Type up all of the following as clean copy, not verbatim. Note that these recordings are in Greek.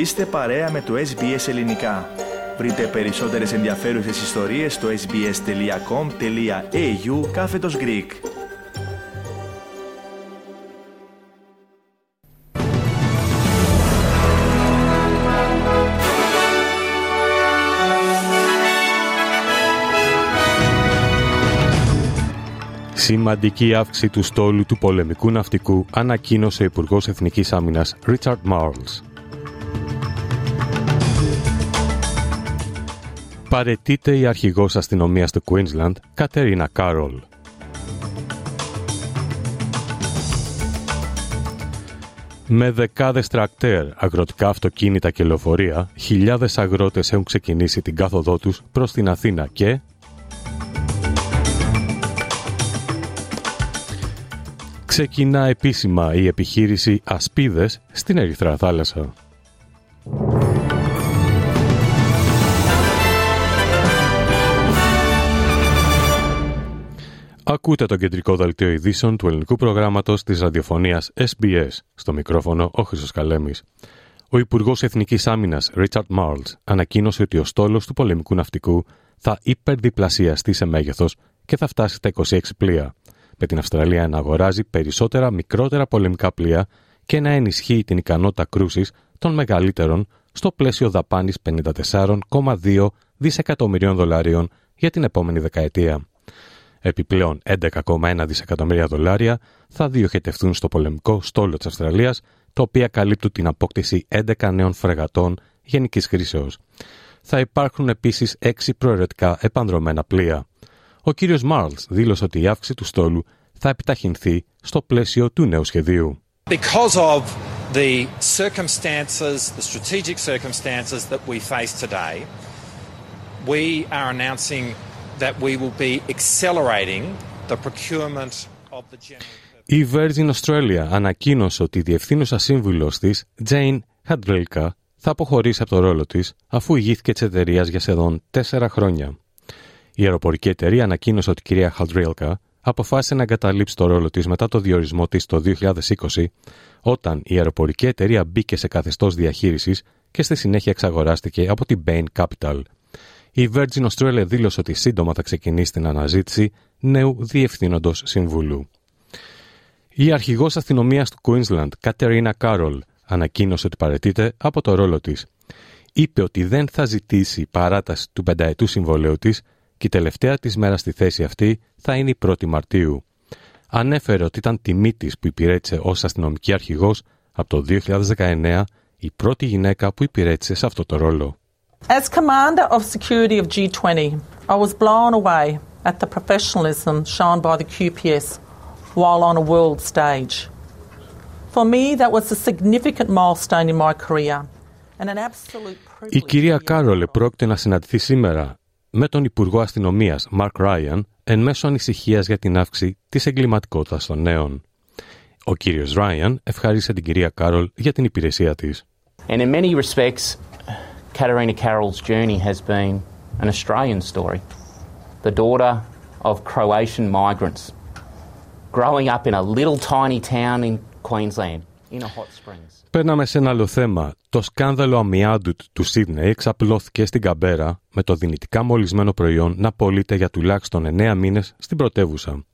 Είστε παρέα με το SBS Ελληνικά. Βρείτε περισσότερες ενδιαφέρουσες ιστορίες στο sbs.com.au/Greek. Σημαντική αύξηση του στόλου του πολεμικού ναυτικού ανακοίνωσε ο Υπουργός Εθνικής Άμυνας Richard Marles. Παραιτείται η αρχηγός αστυνομίας του Queensland, Katarina Carroll. Με δεκάδες τρακτέρ, αγροτικά αυτοκίνητα και λεωφορεία, χιλιάδες αγρότες έχουν ξεκινήσει την κάθοδό τους προς την Αθήνα και... Ξεκινά επίσημα η επιχείρηση Ασπίδες στην Ερυθρά Θάλασσα. Ακούτε το κεντρικό δελτίο ειδήσεων του ελληνικού προγράμματος της ραδιοφωνίας SBS. Στο μικρόφωνο ο Χριστός Καλέμης. Ο Υπουργός Εθνικής Άμυνας Richard Marles ανακοίνωσε ότι ο στόλος του πολεμικού ναυτικού θα υπερδιπλασιαστεί σε μέγεθος και θα φτάσει στα 26 πλοία. Με την Αυστραλία να αγοράζει περισσότερα μικρότερα πολεμικά πλοία και να ενισχύει την ικανότητα κρούσης των μεγαλύτερων στο πλαίσιο δαπάνης 54,2 δισεκατομμυρίων δολαρίων για την επόμενη δεκαετία. Επιπλέον 11,1 δισεκατομμύρια δολάρια θα διοχετευτούν στο πολεμικό στόλο της Αυστραλίας, τα οποία καλύπτουν την απόκτηση 11 νέων φρεγατών γενικής χρήσεως. Θα υπάρχουν επίσης 6 προαιρετικά επανδρωμένα πλοία. Ο κύριος Marles δήλωσε ότι η αύξηση του στόλου θα επιταχυνθεί στο πλαίσιο του νέου σχεδίου. Because of the circumstances, the strategic circumstances that we face today, we are announcing that we will be accelerating the procurement of the general. Η Virgin Australia ανακοίνωσε ότι η διευθύνουσα σύμβουλος της, Jayne Hrdlicka, θα αποχωρήσει από το ρόλο της αφού ηγήθηκε της εταιρείας για σχεδόν 4 χρόνια. Η αεροπορική εταιρεία ανακοίνωσε ότι η κυρία Hrdlicka αποφάσισε να εγκαταλείψει το ρόλο της μετά το διορισμό της το 2020, όταν η αεροπορική εταιρεία μπήκε σε καθεστώς διαχείρισης και στη συνέχεια εξαγοράστηκε από την Bain Capital. Η Virgin Australia δήλωσε ότι σύντομα θα ξεκινήσει την αναζήτηση νέου διευθύνοντος συμβούλου. Η αρχηγός αστυνομίας του Queensland, Katarina Carroll, ανακοίνωσε ότι παραιτείται από το ρόλο της. Είπε ότι δεν θα ζητήσει παράταση του πενταετού συμβολαίου της, και η τελευταία της μέρα στη θέση αυτή θα είναι η 1η Μαρτίου. Ανέφερε ότι ήταν τιμή της που υπηρέτησε ως αστυνομική αρχηγός από το 2019, η πρώτη γυναίκα που υπηρέτησε σε αυτό το ρόλο. As commander of security of G20, I was blown away at the professionalism shown by the QPS while on a world stage. For me, that was a significant milestone in my career and an absolute privilege. Η κυρία Κάρολε πρόκειται να συναντηθεί σήμερα με τον Υπουργό Αστυνομίας Mark Ryan εν μέσω ανησυχίας για την αύξηση της εγκληματικότητας των νέων. Ο κύριος Ryan ευχαρίστησε την κυρία Κάρολ για την υπηρεσία της. And in many respects, Katarina Carroll's journey has been an Australian story. The daughter of Croatian migrants, growing up in a little tiny town in Queensland. Παίρναμε σε ένα άλλο θέμα. Το σκάνδαλο αμοιάντου του Σίδνεϊ εξαπλώθηκε στην Καμπέρα με το δυνητικά μολυσμένο προϊόν να πωλείται για τουλάχιστον 9 μήνες στην πρωτεύουσα.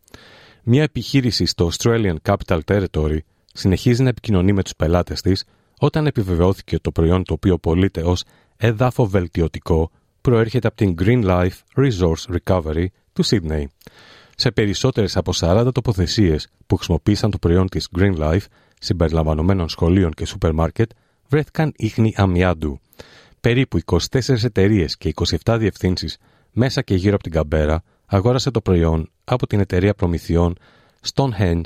Μια επιχείρηση στο Australian Capital Territory συνεχίζει να επικοινωνεί με τους πελάτες της όταν επιβεβαιώθηκε το προϊόν το οποίο πωλείται ως εδάφο βελτιωτικό προέρχεται από την Green Life Resource Recovery του Σίδνεϊ. Σε περισσότερες από 40 τοποθεσίες που χρησιμοποίησαν το προϊόν της Green Life, συμπεριλαμβανομένων σχολείων και σούπερ μάρκετ, βρέθηκαν ίχνη αμοιάντου. Περίπου 24 εταιρείες και 27 διευθύνσεις μέσα και γύρω από την Καμπέρα αγόρασε το προϊόν από την εταιρεία προμηθειών Stonehenge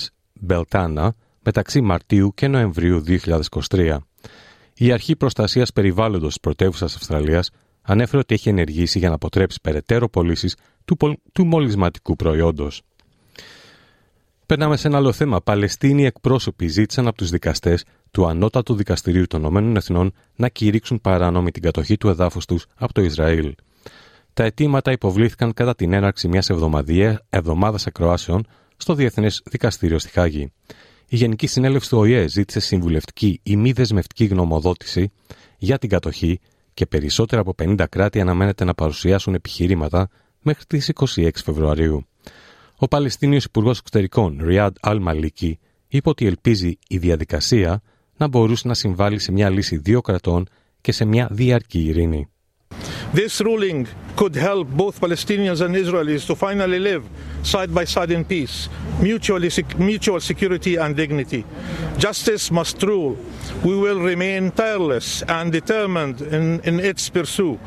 Beltana μεταξύ Μαρτίου και Νοεμβρίου 2023. Η Αρχή Προστασίας Περιβάλλοντος της Πρωτεύουσας Αυστραλίας ανέφερε ότι έχει ενεργήσει για να αποτρέψει περαιτέρω πωλήσεις του μολυσματικού προϊόντος. Περνάμε σε ένα άλλο θέμα. Παλαιστίνοι εκπρόσωποι ζήτησαν από τους δικαστές του Ανώτατου Δικαστηρίου των ΗΕ να κηρύξουν παράνομη την κατοχή του εδάφους τους από το Ισραήλ. Τα αιτήματα υποβλήθηκαν κατά την έναρξη μιας εβδομάδας ακροάσεων στο Διεθνές Δικαστήριο στη Χάγη. Η Γενική Συνέλευση του ΟΗΕ ζήτησε συμβουλευτική ή μη δεσμευτική γνωμοδότηση για την κατοχή και περισσότερα από 50 κράτη αναμένεται να παρουσιάσουν επιχειρήματα μέχρι τις 26 Φεβρουαρίου. Ο Παλαιστίνιος Υπουργός Εξωτερικών Ριάντ Αλ Μαλίκι είπε ότι ελπίζει η διαδικασία να μπορούσε να συμβάλλει σε μια λύση δύο κρατών και σε μια διαρκή ειρήνη. This ruling could help both Palestinians and Israelis to finally live side by side in peace, mutual security and dignity. Justice must rule. We will remain tireless and determined in its pursuit.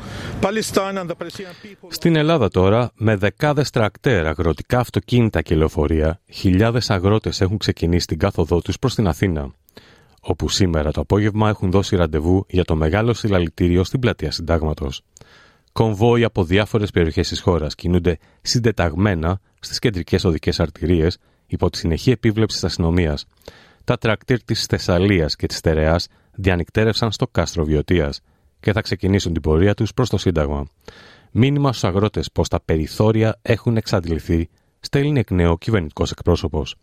Palestine and the Palestinian people. Στην Ελλάδα τώρα, με δεκάδες τρακτέρ, αγροτικά αυτοκίνητα και λεωφορεία, χιλιάδες αγρότες έχουν ξεκινήσει την κάθοδό τους προς την Αθήνα, όπου σήμερα το απόγευμα έχουν δώσει ραντεβού για το μεγάλο συλλαλητήριο στην πλατεία Συντάγματος. Κομβόοι από διάφορες περιοχές της χώρας κινούνται συντεταγμένα στις κεντρικές οδικές αρτηρίες υπό τη συνεχή επίβλεψη της αστυνομίας. Τα τρακτήρ της Θεσσαλίας και της Στερεάς διανυκτέρευσαν στο κάστρο Βιωτίας και θα ξεκινήσουν την πορεία τους προς το Σύνταγμα. Μήνυμα στους αγρότες πως τα περιθώρια έχουν εξαντληθεί, στέλνει εκ νέου κυβερνητικός εκπρόσωπος.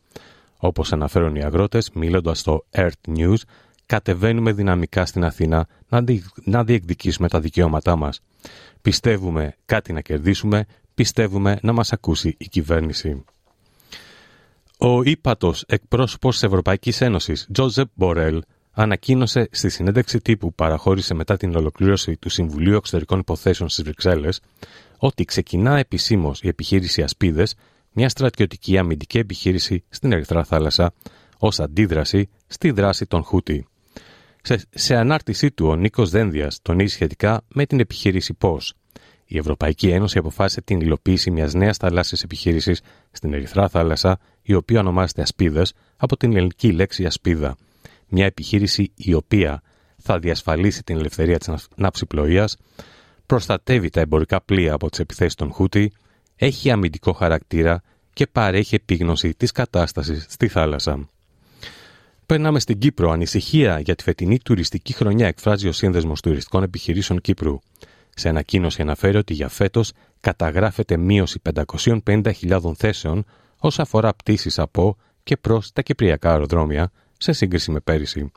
Όπως αναφέρουν οι αγρότες, μιλώντας στο Earth News, κατεβαίνουμε δυναμικά στην Αθήνα να διεκδικήσουμε τα δικαιώματά μας. Πιστεύουμε κάτι να κερδίσουμε, πιστεύουμε να μας ακούσει η κυβέρνηση. Ο ύπατος εκπρόσωπος της Ευρωπαϊκής Ένωσης, Τζόσεπ Μπορέλ, ανακοίνωσε στη συνέντευξη τύπου που παραχώρησε μετά την ολοκλήρωση του Συμβουλίου Εξωτερικών Υποθέσεων στις Βρυξέλλες, ότι ξεκινά επισήμως η επιχείρηση Ασπίδες, μια στρατιωτική αμυντική επιχείρηση στην Ερυθρά Θάλασσα, ως αντίδραση στη δράση των Χούτι. Σε ανάρτησή του, ο Νίκος Δένδιας τονίζει σχετικά με την επιχείρηση πως η Ευρωπαϊκή Ένωση αποφάσισε την υλοποίηση μιας νέας θαλάσσιας επιχείρησης στην Ερυθρά Θάλασσα, η οποία ονομάζεται Ασπίδες, από την ελληνική λέξη ασπίδα. Μια επιχείρηση η οποία θα διασφαλίσει την ελευθερία της ναυσιπλοείας, προστατεύει τα εμπορικά πλοία από τις επιθέσεις των Χούτι, έχει αμυντικό χαρακτήρα και παρέχει επίγνωση της κατάστασης στη θάλασσα. Περνάμε στην Κύπρο. Ανησυχία για τη φετινή τουριστική χρονιά εκφράζει ο Σύνδεσμος Τουριστικών Επιχειρήσεων Κύπρου. Σε ανακοίνωση αναφέρει ότι για φέτος καταγράφεται μείωση 550.000 θέσεων όσον αφορά πτήσεις από και προς τα κυπριακά αεροδρόμια σε σύγκριση με πέρυσι.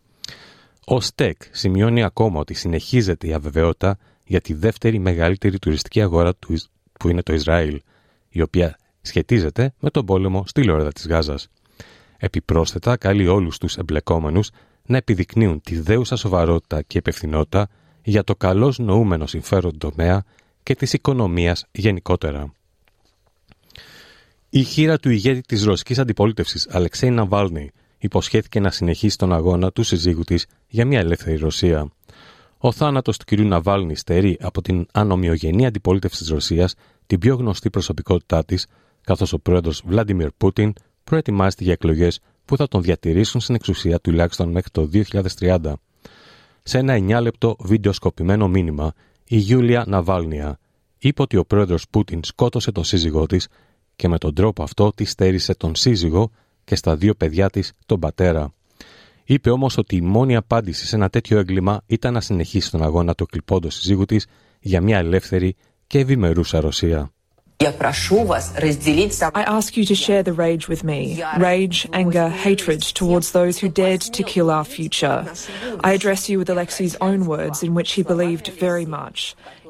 Ο ΣΤΕΚ σημειώνει ακόμα ότι συνεχίζεται η αβεβαιότητα για τη δεύτερη μεγαλύτερη τουριστική αγορά που είναι το Ισραήλ, η οποία σχετίζεται με τον πόλεμο στη Λωρίδα της Γάζας. Επιπρόσθετα, καλεί όλους τους εμπλεκόμενους να επιδεικνύουν τη δέουσα σοβαρότητα και υπευθυνότητα για το καλώς νοούμενο συμφέρον τομέα και της οικονομίας γενικότερα. Η χείρα του ηγέτη της ρωσικής αντιπολίτευσης, Αλεξέη Ναβάλνη, υποσχέθηκε να συνεχίσει τον αγώνα του συζύγου της για μια ελεύθερη Ρωσία. Ο θάνατος του κυρίου Ναβάλνη στερεί από την ανομοιογενή αντιπολίτευση της Ρωσίας την πιο γνωστή προσωπικότητά της, καθώς ο πρόεδρος Βλαντιμίρ Πούτιν προετοιμάζεται για εκλογές που θα τον διατηρήσουν στην εξουσία τουλάχιστον μέχρι το 2030. Σε ένα 9-λεπτό βιντεοσκοπημένο μήνυμα, η Γιούλια Ναβάλνια είπε ότι ο πρόεδρος Πούτιν σκότωσε τον σύζυγό της και με τον τρόπο αυτό τη στέρισε τον σύζυγο και στα δύο παιδιά της τον πατέρα. Είπε όμως ότι η μόνη απάντηση σε ένα τέτοιο έγκλημα ήταν να συνεχίσει τον αγώνα του εκλειπώντος σύζυγου της για μια ελεύθερη και ευημερούσα Ρωσία. I ask you to share the rage with me. Rage, anger, hatred towards those who dared to kill our future. I address you with Alexei's own words in which he believed very much.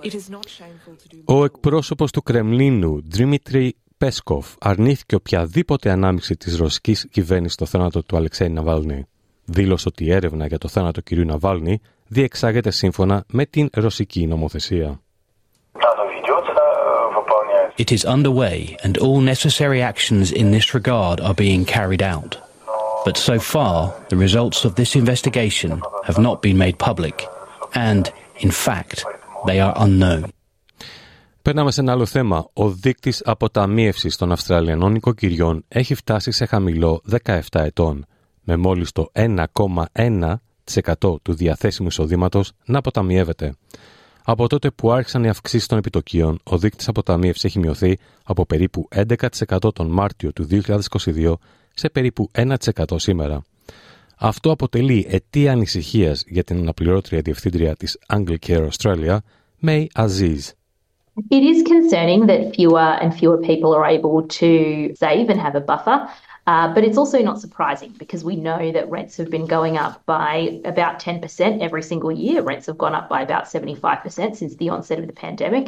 It is not shameful to do. Ο εκπρόσωπος του Κρεμλίνου, Ντμίτρι Πέσκοφ, αρνήθηκε οποιαδήποτε ανάμειξη της ρωσικής κυβέρνησης στο θάνατο του Αλεξέη Ναβάλνη. Δήλωσε ότι η έρευνα για το θάνατο κ. Ναβάλνη διεξάγεται σύμφωνα με την ρωσική νομοθεσία. It is underway and all necessary actions in this regard are being carried out. But so far, the results of this investigation have not been made public and, in fact, they are unknown. Περνάμε σε ένα άλλο θέμα. Ο δείκτης αποταμίευσης των Αυστραλιανών οικοκυριών έχει φτάσει σε χαμηλό 17 ετών, με μόλις το 1,1% του διαθέσιμου εισοδήματος να αποταμιεύεται. Από τότε που άρχισαν οι αυξήσεις των επιτοκίων, ο δείκτης αποταμίευσης έχει μειωθεί από περίπου 11% τον Μάρτιο του 2022 σε περίπου 1% σήμερα. Αυτό αποτελεί αιτία ανησυχίας για την αναπληρώτρια διευθύντρια της Anglicare Australia, May Aziz. It is concerning that fewer and fewer people are able to save and have a buffer. But it's also not surprising because we know that rents have been going up by about 10% every single year. Rents have gone up by about 75% since the onset of the pandemic.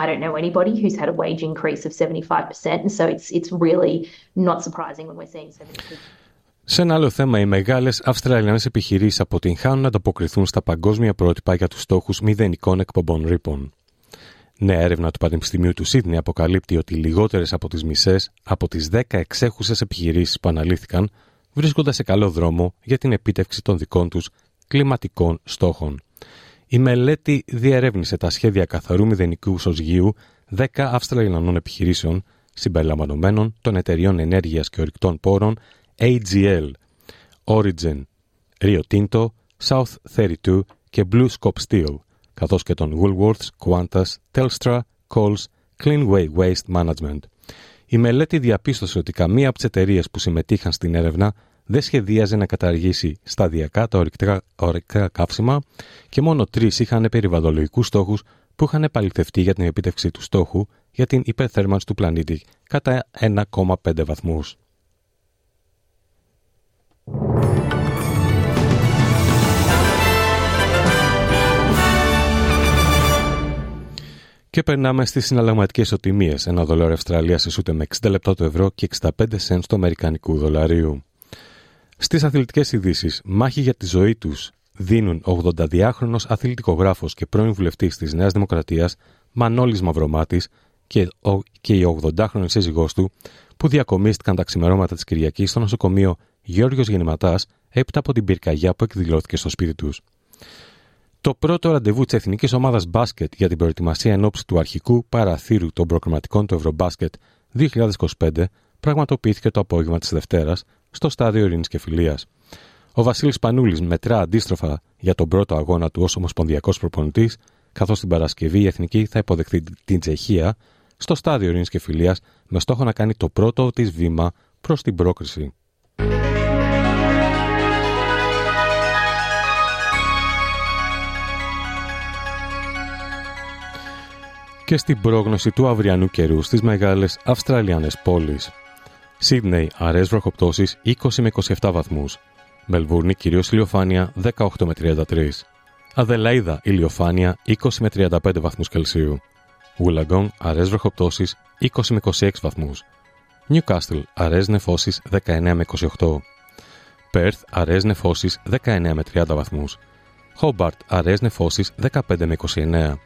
I don't know anybody who's had a wage increase of 75%. And so it's really not surprising when we're seeing 75%. Σε ένα άλλο θέμα, οι μεγάλες Αυστραλιανές επιχειρήσεις αποτυγχάνουν να ανταποκριθούν στα παγκόσμια πρότυπα για τους στόχους μηδενικών εκπομπών ρήπων. Νέα έρευνα του Πανεπιστημίου του Σίδνεϊ αποκαλύπτει ότι λιγότερες από τις μισές από τις 10 εξέχουσες επιχειρήσεις που αναλύθηκαν βρίσκονται σε καλό δρόμο για την επίτευξη των δικών τους κλιματικών στόχων. Η μελέτη διερεύνησε τα σχέδια καθαρού μηδενικού σωζυγίου 10 Αυστραλιανών επιχειρήσεων, συμπεριλαμβανομένων των εταιριών ενέργειας και ορυκτών πόρων AGL, Origin, Rio Tinto, South32 και Blue Scope Steel, καθώς και των Woolworths, Qantas, Telstra, Coles, Cleanway Waste Management. Η μελέτη διαπίστωσε ότι καμία από τις εταιρείες που συμμετείχαν στην έρευνα δεν σχεδίαζε να καταργήσει σταδιακά τα ορυκτά καύσιμα και μόνο 3 είχαν περιβαλλοντολογικούς στόχους που είχαν επαληθευτεί για την επίτευξη του στόχου για την υπερθέρμανση του πλανήτη κατά 1,5 βαθμούς. Και περνάμε στις συναλλαγματικές ισοτιμίες. $1 Αυστραλίας ισούται με 60 λεπτά το ευρώ και 65 cents του αμερικανικού δολαρίου. Στις αθλητικές ειδήσεις, μάχη για τη ζωή τους δίνουν 82χρονος αθλητικογράφος και πρώην βουλευτής της Νέας Δημοκρατίας Μανόλης Μαυρομάτης και η 80χρονη σύζυγός του που διακομίστηκαν τα ξημερώματα της Κυριακής στο νοσοκομείο Γεώργιος Γεννηματάς έπειτα από την πυρκαγιά που εκδηλώθηκε στο σπίτι τους. Το πρώτο ραντεβού της Εθνικής Ομάδας Μπάσκετ για την προετοιμασία ενόψει του αρχικού παραθύρου των προκριματικών του Ευρωμπάσκετ 2025 πραγματοποιήθηκε το απόγευμα της Δευτέρας στο Στάδιο Ειρήνης και Φιλίας. Ο Βασίλης Πανούλης μετρά αντίστροφα για τον πρώτο αγώνα του ως ομοσπονδιακός προπονητής, καθώς την Παρασκευή η Εθνική θα υποδεχθεί την Τσεχία στο Στάδιο Ειρήνης και Φιλίας με στόχο να κάνει το πρώτο της βήμα προς την πρόκριση. Και στην πρόγνωση του αυριανού καιρού στις μεγάλες Αυστραλιανές πόλεις. Σίδνεϊ, αραιές βροχοπτώσεις 20 με 27 βαθμούς. Μελβούρνη, κυρίως ηλιοφάνεια 18 με 33. Αδελαίδα, ηλιοφάνεια 20 με 35 βαθμούς Κελσίου. Ουλαγκόν, αραιές βροχοπτώσεις 20 με 26 βαθμούς. Νιουκάστλ, αραιές νεφώσεις 19 με 28. Πέρθ, αραιές νεφώσεις 19 με 30 βαθμούς. Χόμπαρτ, αραιές νεφώσεις 15 με 29.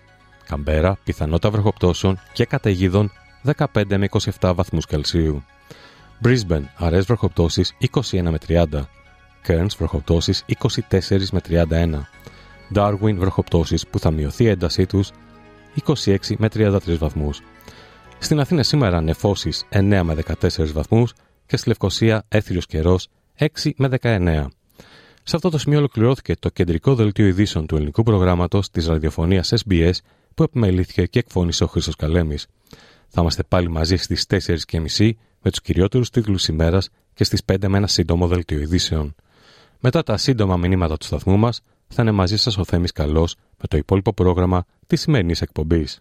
Καμπέρα, πιθανότητα βροχοπτώσεων και καταιγίδων 15 με 27 βαθμούς Κελσίου. Brisbane, αραιές βροχοπτώσεις 21 με 30. Cairns, βροχοπτώσεις 24 με 31. Darwin, βροχοπτώσεις που θα μειωθεί η έντασή τους 26 με 33 βαθμούς. Στην Αθήνα σήμερα νεφώσεις 9 με 14 βαθμούς και στη Λευκοσία έθριος καιρός 6 με 19. Σε αυτό το σημείο ολοκληρώθηκε το κεντρικό δελτίο ειδήσεων του ελληνικού προγράμματος της ραδιοφωνίας SBS που επιμελήθηκε και εκφώνησε ο Χρήστος Καλέμης. Θα είμαστε πάλι μαζί στις 4:30 με τους κυριότερους τίτλους ημέρας και στις 5 με ένα σύντομο δελτίο ειδήσεων. Μετά τα σύντομα μηνύματα του σταθμού μας, θα είναι μαζί σας ο Θέμης Καλός με το υπόλοιπο πρόγραμμα της σημερινής εκπομπής.